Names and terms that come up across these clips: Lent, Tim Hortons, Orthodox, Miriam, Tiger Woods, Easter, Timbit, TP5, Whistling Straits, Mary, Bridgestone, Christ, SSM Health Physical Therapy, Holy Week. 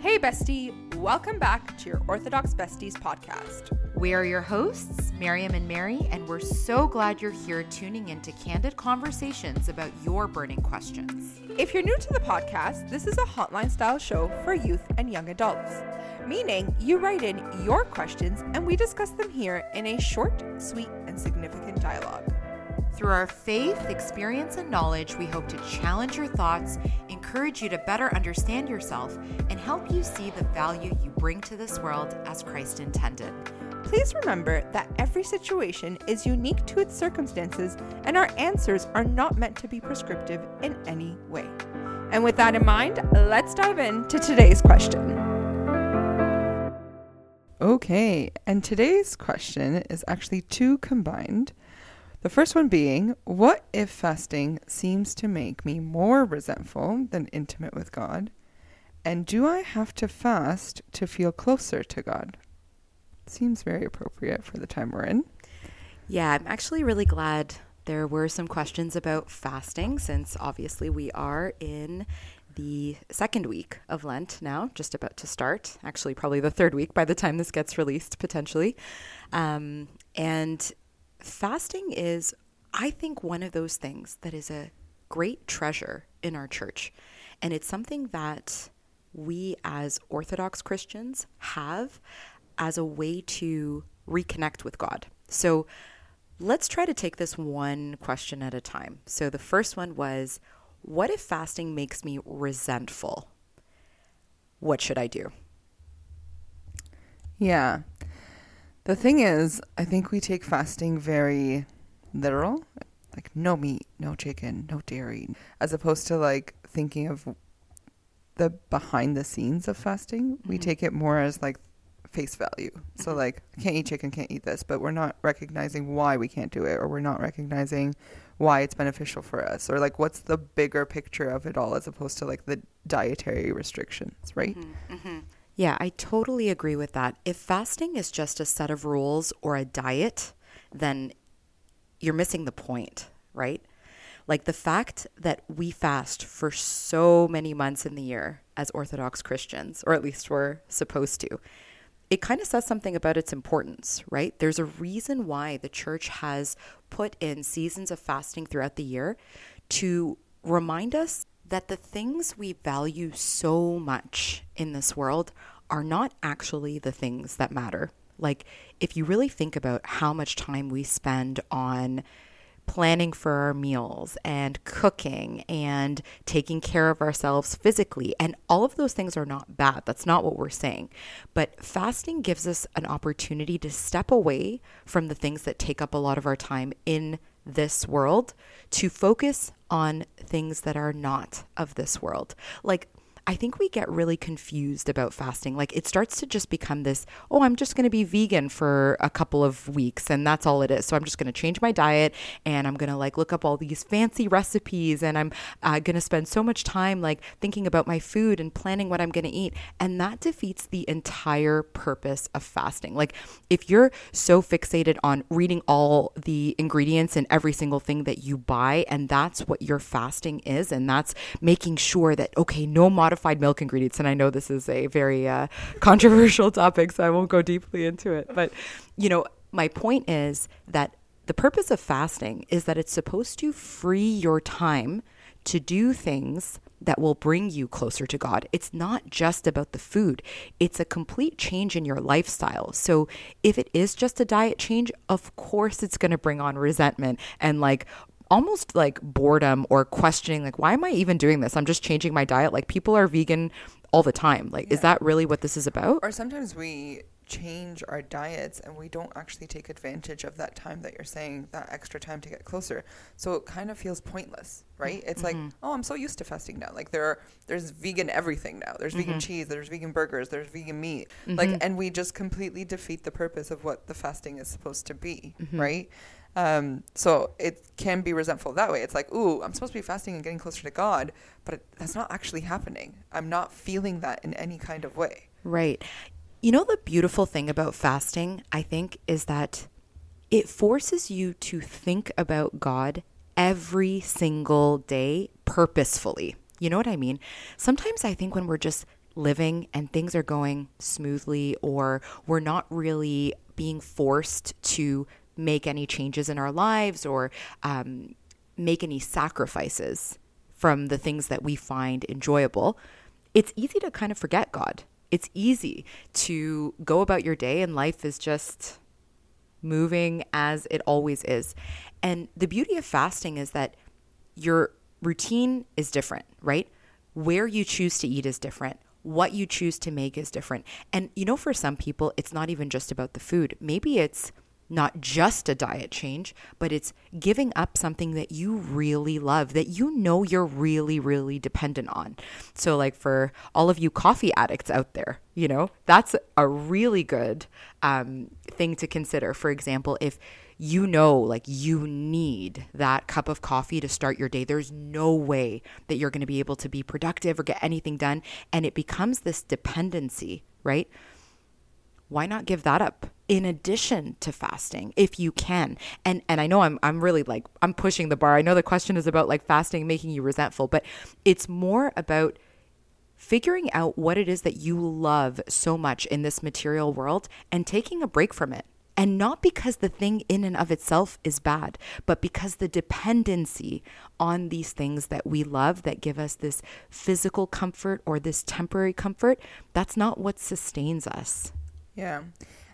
Hey bestie, welcome back to your Orthodox Besties podcast. We are your hosts, Miriam and Mary, and we're so glad you're here tuning into candid conversations about your burning questions. If you're new to the podcast, this is a hotline-style show for youth and young adults, meaning you write in your questions and we discuss them here in a short, sweet, and significant dialogue. Through our faith, experience, and knowledge, we hope to challenge your thoughts, encourage you to better understand yourself, and help you see the value you bring to this world as Christ intended. Please remember that every situation is unique to its circumstances, and our answers are not meant to be prescriptive in any way. And with that in mind, let's dive into today's question. Okay, and today's question is actually two combined. The first one being, what if fasting seems to make me more resentful than intimate with God? And do I have to fast to feel closer to God? Seems very appropriate for the time we're in. Yeah, I'm actually really glad there were some questions about fasting, since obviously we are in the second week of Lent now, just about to start. Actually, probably the third week by the time this gets released, potentially. And fasting is, I think, one of those things that is a great treasure in our church. And it's something that we as Orthodox Christians have as a way to reconnect with God. So let's try to take this one question at a time. So the first one was, what if fasting makes me resentful? What should I do? Yeah. The thing is, I think we take fasting very literal, like no meat, no chicken, no dairy, as opposed to like thinking of the behind the scenes of fasting. Mm-hmm. We take it more as like face value. Mm-hmm. So like, can't eat chicken, can't eat this, but we're not recognizing why we can't do it, or we're not recognizing why it's beneficial for us, or like what's the bigger picture of it all as opposed to like the dietary restrictions, right? Mm-hmm. Mm-hmm. Yeah, I totally agree with that. If fasting is just a set of rules or a diet, then you're missing the point, right? Like the fact that we fast for so many months in the year as Orthodox Christians, or at least we're supposed to, it kind of says something about its importance, right? There's a reason why the church has put in seasons of fasting throughout the year to remind us that the things we value so much in this world are not actually the things that matter. Like, if you really think about how much time we spend on planning for our meals and cooking and taking care of ourselves physically, and all of those things are not bad. That's not what we're saying. But fasting gives us an opportunity to step away from the things that take up a lot of our time in this world to focus on things that are not of this world. Like, I think we get really confused about fasting. Like, it starts to just become this, oh, I'm just going to be vegan for a couple of weeks and that's all it is. So I'm just going to change my diet and I'm going to like look up all these fancy recipes and I'm going to spend so much time like thinking about my food and planning what I'm going to eat. And that defeats the entire purpose of fasting. Like, if you're so fixated on reading all the ingredients in every single thing that you buy, and that's what your fasting is, and that's making sure that, okay, no modified milk ingredients. And I know this is a very controversial topic, so I won't go deeply into it. But, you know, my point is that the purpose of fasting is that it's supposed to free your time to do things that will bring you closer to God. It's not just about the food. It's a complete change in your lifestyle. So if it is just a diet change, of course it's going to bring on resentment and like almost like boredom or questioning, like, why am I even doing this? I'm just changing my diet. Like, people are vegan all the time. Like, yeah. Is that really what this is about? Or sometimes we change our diets and we don't actually take advantage of that time that you're saying, that extra time to get closer. So it kind of feels pointless, right? It's mm-hmm. like, oh, I'm so used to fasting now. Like there's vegan everything now. There's mm-hmm. vegan cheese, there's vegan burgers, there's vegan meat. Mm-hmm. Like, and we just completely defeat the purpose of what the fasting is supposed to be, mm-hmm. right? So it can be resentful that way. It's like, ooh, I'm supposed to be fasting and getting closer to God, but that's not actually happening. I'm not feeling that in any kind of way. Right. You know, the beautiful thing about fasting, I think, is that it forces you to think about God every single day purposefully. You know what I mean? Sometimes I think when we're just living and things are going smoothly, or we're not really being forced to make any changes in our lives or make any sacrifices from the things that we find enjoyable, it's easy to kind of forget God. It's easy to go about your day and life is just moving as it always is. And the beauty of fasting is that your routine is different, right? Where you choose to eat is different. What you choose to make is different. And you know, for some people, it's not even just about the food. Maybe it's not just a diet change, but it's giving up something that you really love, that you know you're really, really dependent on. So like for all of you coffee addicts out there, you know, that's a really good thing to consider. For example, if you know like you need that cup of coffee to start your day, there's no way that you're going to be able to be productive or get anything done. And it becomes this dependency, right? Why not give that up in addition to fasting if you can? And I know I'm really like, I'm pushing the bar. I know the question is about like fasting making you resentful, but it's more about figuring out what it is that you love so much in this material world and taking a break from it. And not because the thing in and of itself is bad, but because the dependency on these things that we love that give us this physical comfort or this temporary comfort, that's not what sustains us. Yeah.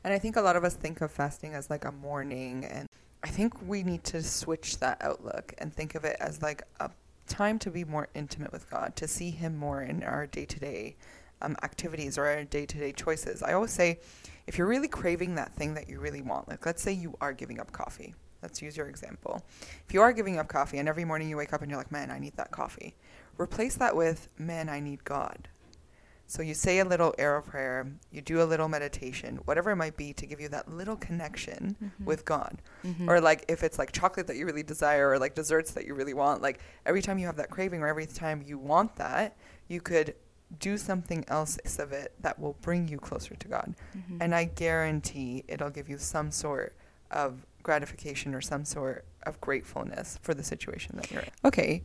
And I think a lot of us think of fasting as like a morning. And I think we need to switch that outlook and think of it as like a time to be more intimate with God, to see him more in our day-to-day activities or our day-to-day choices. I always say, if you're really craving that thing that you really want, like let's say you are giving up coffee. Let's use your example. If you are giving up coffee and every morning you wake up and you're like, man, I need that coffee. Replace that with, man, I need God. So you say a little arrow prayer, you do a little meditation, whatever it might be to give you that little connection with God. Mm-hmm. Or like if it's like chocolate that you really desire or like desserts that you really want, like every time you have that craving or every time you want that, you could do something else of it that will bring you closer to God. Mm-hmm. And I guarantee it'll give you some sort of gratification or some sort of gratefulness for the situation that you're in. Okay.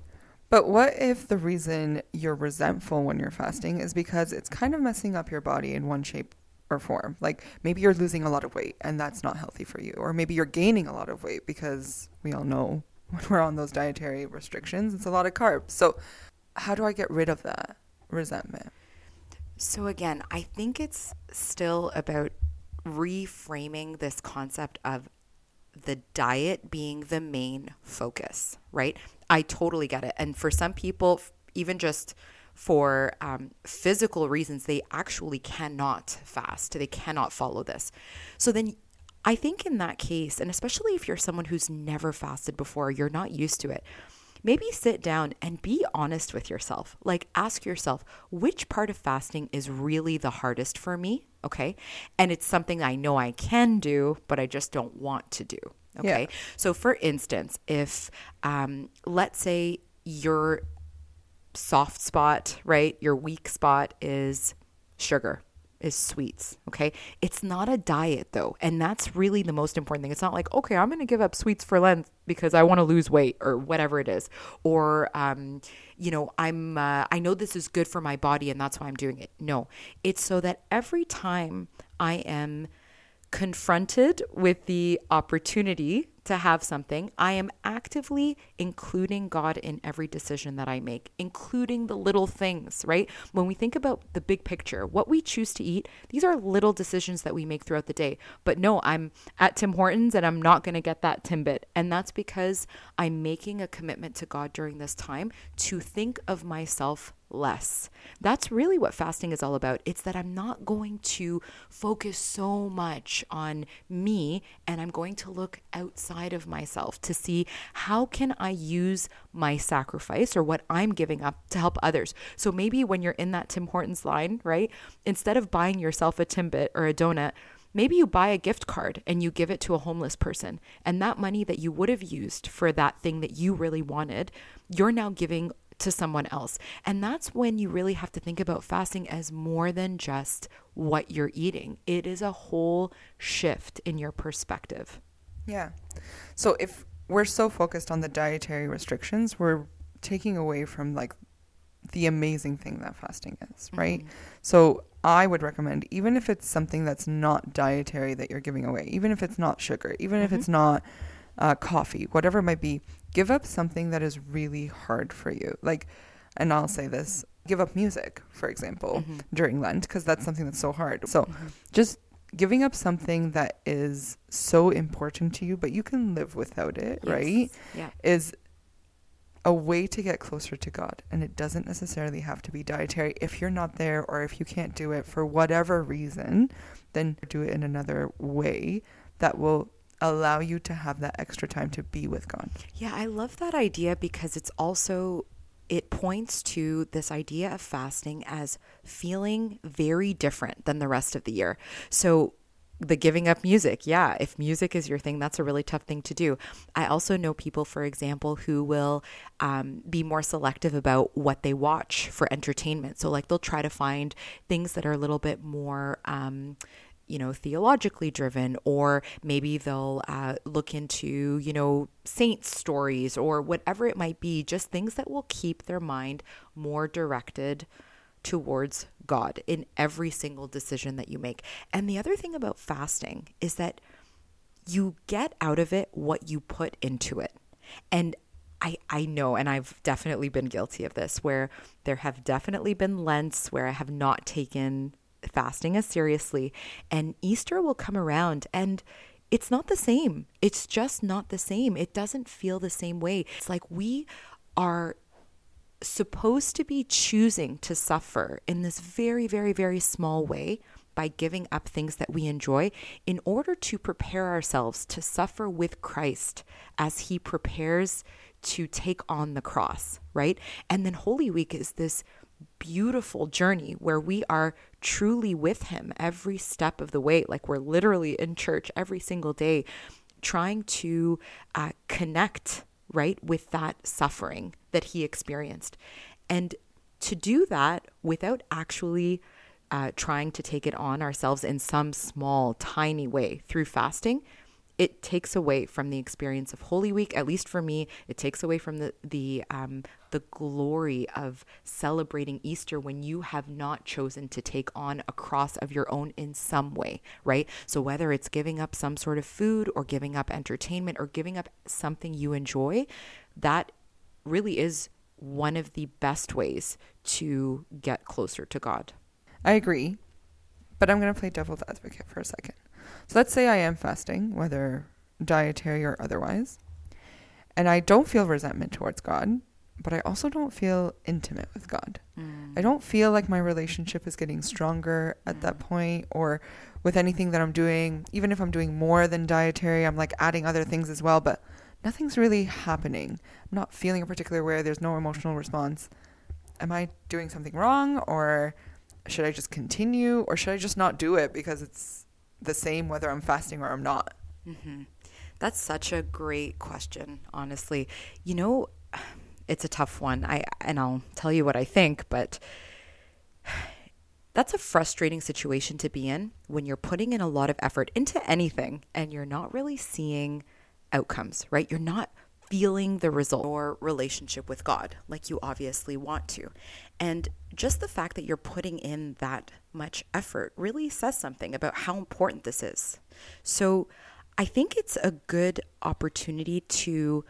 But what if the reason you're resentful when you're fasting is because it's kind of messing up your body in one shape or form? Like maybe you're losing a lot of weight and that's not healthy for you. Or maybe you're gaining a lot of weight because we all know when we're on those dietary restrictions, it's a lot of carbs. So how do I get rid of that resentment? So again, I think it's still about reframing this concept of the diet being the main focus, right? I totally get it. And for some people, even just for physical reasons, they actually cannot fast. They cannot follow this. So then I think in that case, and especially if you're someone who's never fasted before, you're not used to it, maybe sit down and be honest with yourself. Like ask yourself, which part of fasting is really the hardest for me? Okay. And it's something I know I can do, but I just don't want to do. Okay. Yeah. So for instance, if, let's say your soft spot, right? Your weak spot is sugar, is sweets. Okay. It's not a diet though. And that's really the most important thing. It's not like, okay, I'm going to give up sweets for Lent because I want to lose weight or whatever it is. Or, you know, I know this is good for my body and that's why I'm doing it. No, it's so that every time I am confronted with the opportunity to have something, I am actively including God in every decision that I make, including the little things, right? When we think about the big picture, what we choose to eat, these are little decisions that we make throughout the day. But no, I'm at Tim Hortons and I'm not going to get that Timbit. And that's because I'm making a commitment to God during this time to think of myself less. That's really what fasting is all about. It's that I'm not going to focus so much on me and I'm going to look outside of myself to see how can I use my sacrifice or what I'm giving up to help others. So maybe when you're in that Tim Hortons line, right, instead of buying yourself a Timbit or a donut, maybe you buy a gift card and you give it to a homeless person. And that money that you would have used for that thing that you really wanted, you're now giving to someone else. And that's when you really have to think about fasting as more than just what you're eating. It is a whole shift in your perspective. Yeah. So if we're so focused on the dietary restrictions, we're taking away from like the amazing thing that fasting is, right? Mm-hmm. So I would recommend, even if it's something that's not dietary that you're giving away, even if it's not sugar, even mm-hmm. if it's not coffee, whatever it might be, give up something that is really hard for you. Like, and I'll say this, give up music, for example, mm-hmm. during Lent, because that's something that's so hard. So mm-hmm. just giving up something that is so important to you, but you can live without it, yes. right? Yeah. Is a way to get closer to God. And it doesn't necessarily have to be dietary. If you're not there, or if you can't do it for whatever reason, then do it in another way that will allow you to have that extra time to be with God. Yeah, I love that idea, because it's also, it points to this idea of fasting as feeling very different than the rest of the year. So the giving up music, yeah, if music is your thing, that's a really tough thing to do. I also know people, for example, who will be more selective about what they watch for entertainment. So like they'll try to find things that are a little bit more theologically driven, or maybe they'll look into, saints' stories or whatever it might be, just things that will keep their mind more directed towards God in every single decision that you make. And the other thing about fasting is that you get out of it what you put into it. And I know, and I've definitely been guilty of this, where there have definitely been Lents where I have not taken fasting as seriously, and Easter will come around and it's not the same. It's just not the same. It doesn't feel the same way. It's like we are supposed to be choosing to suffer in this very, very, very small way by giving up things that we enjoy in order to prepare ourselves to suffer with Christ as he prepares to take on the cross, right? And then Holy Week is this beautiful journey where we are truly with him every step of the way. Like we're literally in church every single day trying to connect, right, with that suffering that he experienced. And to do that without actually trying to take it on ourselves in some small, tiny way through fasting, it takes away from the experience of Holy Week. At least for me, it takes away from the glory of celebrating Easter when you have not chosen to take on a cross of your own in some way, right? So whether it's giving up some sort of food or giving up entertainment or giving up something you enjoy, that really is one of the best ways to get closer to God. I agree, but I'm going to play devil's advocate for a second. So let's say I am fasting, whether dietary or otherwise, and I don't feel resentment towards God, but I also don't feel intimate with God. Mm. I don't feel like my relationship is getting stronger at that point, or with anything that I'm doing. Even if I'm doing more than dietary, I'm like adding other things as well, but nothing's really happening. I'm not feeling a particular way. There's no emotional response. Am I doing something wrong, or should I just continue, or should I just not do it because it's the same whether I'm fasting or I'm not? Mm-hmm. That's such a great question, honestly. It's a tough one. And I'll tell you what I think, but that's a frustrating situation to be in when you're putting in a lot of effort into anything and you're not really seeing outcomes, right? You're not feeling the result or relationship with God like you obviously want to. And just the fact that you're putting in that much effort really says something about how important this is. So I think it's a good opportunity to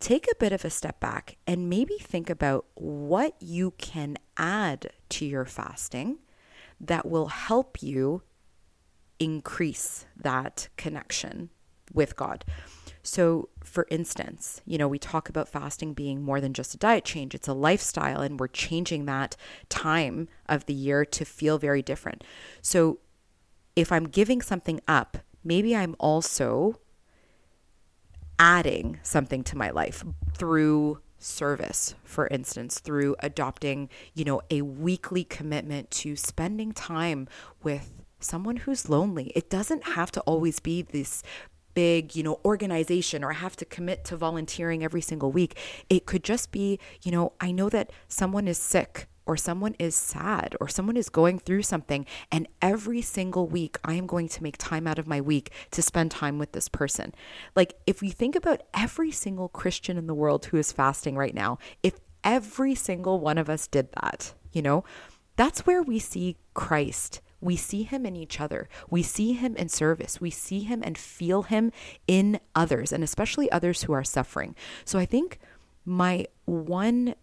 take a bit of a step back and maybe think about what you can add to your fasting that will help you increase that connection with God. So for instance, we talk about fasting being more than just a diet change, it's a lifestyle, and we're changing that time of the year to feel very different. So if I'm giving something up, maybe I'm also adding something to my life through service, for instance, through adopting, a weekly commitment to spending time with someone who's lonely. It doesn't have to always be this big, organization, or have to commit to volunteering every single week. It could just be, I know that someone is sick, or someone is sad, or someone is going through something, and every single week I am going to make time out of my week to spend time with this person. Like if we think about every single Christian in the world who is fasting right now, if Every single one of us did that, you know. That's where we see Christ. We see him in each other. We see him in service. We see him and feel him in others, and especially others who are suffering. So I think my one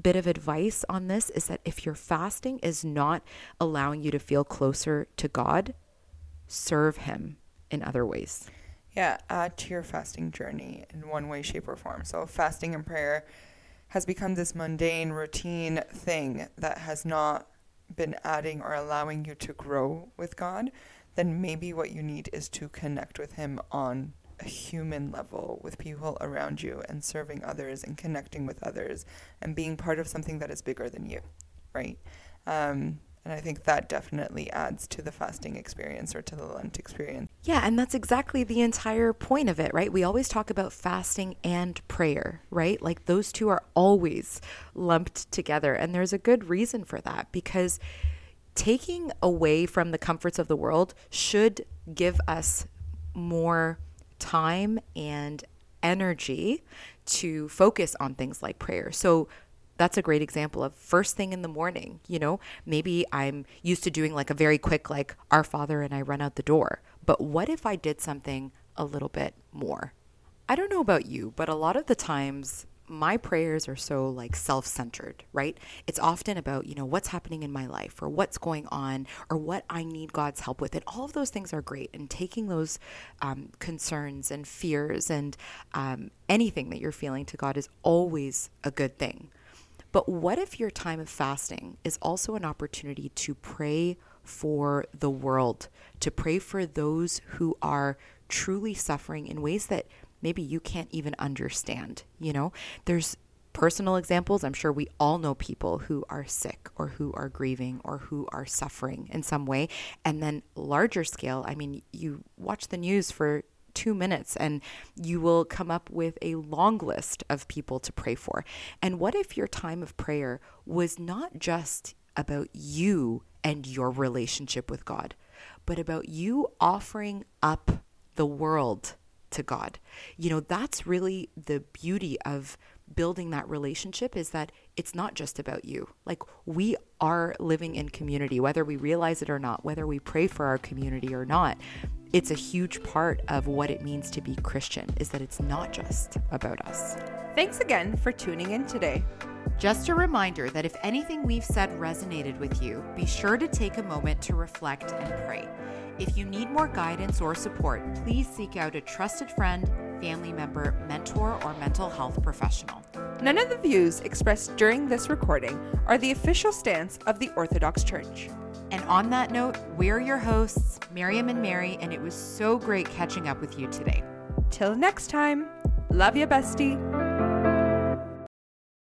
bit of advice on this is that if your fasting is not allowing you to feel closer to God, serve him in other ways. Yeah, add to your fasting journey in one way, shape, or form. So fasting and prayer has become this mundane routine thing that has not been adding or allowing you to grow with God. Then maybe what you need is to connect with him on a human level with people around you, and serving others and connecting with others and being part of something that is bigger than you, right? And I think that definitely adds to the fasting experience or to the Lent experience. Yeah, and that's exactly the entire point of it, right? We always talk about fasting and prayer, right? Like those two are always lumped together. And there's a good reason for that, because taking away from the comforts of the world should give us more time and energy to focus on things like prayer. So that's a great example of first thing in the morning, you know, maybe I'm used to doing like a very quick, like Our Father, and I run out the door. But what if I did something a little bit more? I don't know about you, but a lot of the times my prayers are so like self-centered, right? It's often about, you know, what's happening in my life or what's going on or what I need God's help with. And all of those things are great. And taking those concerns and fears and anything that you're feeling to God is always a good thing. But what if your time of fasting is also an opportunity to pray for the world, to pray for those who are truly suffering in ways that maybe you can't even understand? You know, there's personal examples. I'm sure we all know people who are sick or who are grieving or who are suffering in some way. And then larger scale, I mean, you watch the news for 2 minutes and you will come up with a long list of people to pray for. And what if your time of prayer was not just about you and your relationship with God, but about you offering up the world to God? You know, that's really the beauty of building that relationship, is that it's not just about you. Like, we are living in community, whether we realize it or not, whether we pray for our community or not. It's a huge part of what it means to be Christian, is that it's not just about us. Thanks again for tuning in today. Just a reminder that if anything we've said resonated with you, be sure to take a moment to reflect and pray. If you need more guidance or support, please seek out a trusted friend, family member, mentor, or mental health professional. None of the views expressed during this recording are the official stance of the Orthodox Church. And on that note, we're your hosts, Miriam and Mary, and it was so great catching up with you today. Till next time, love ya, bestie.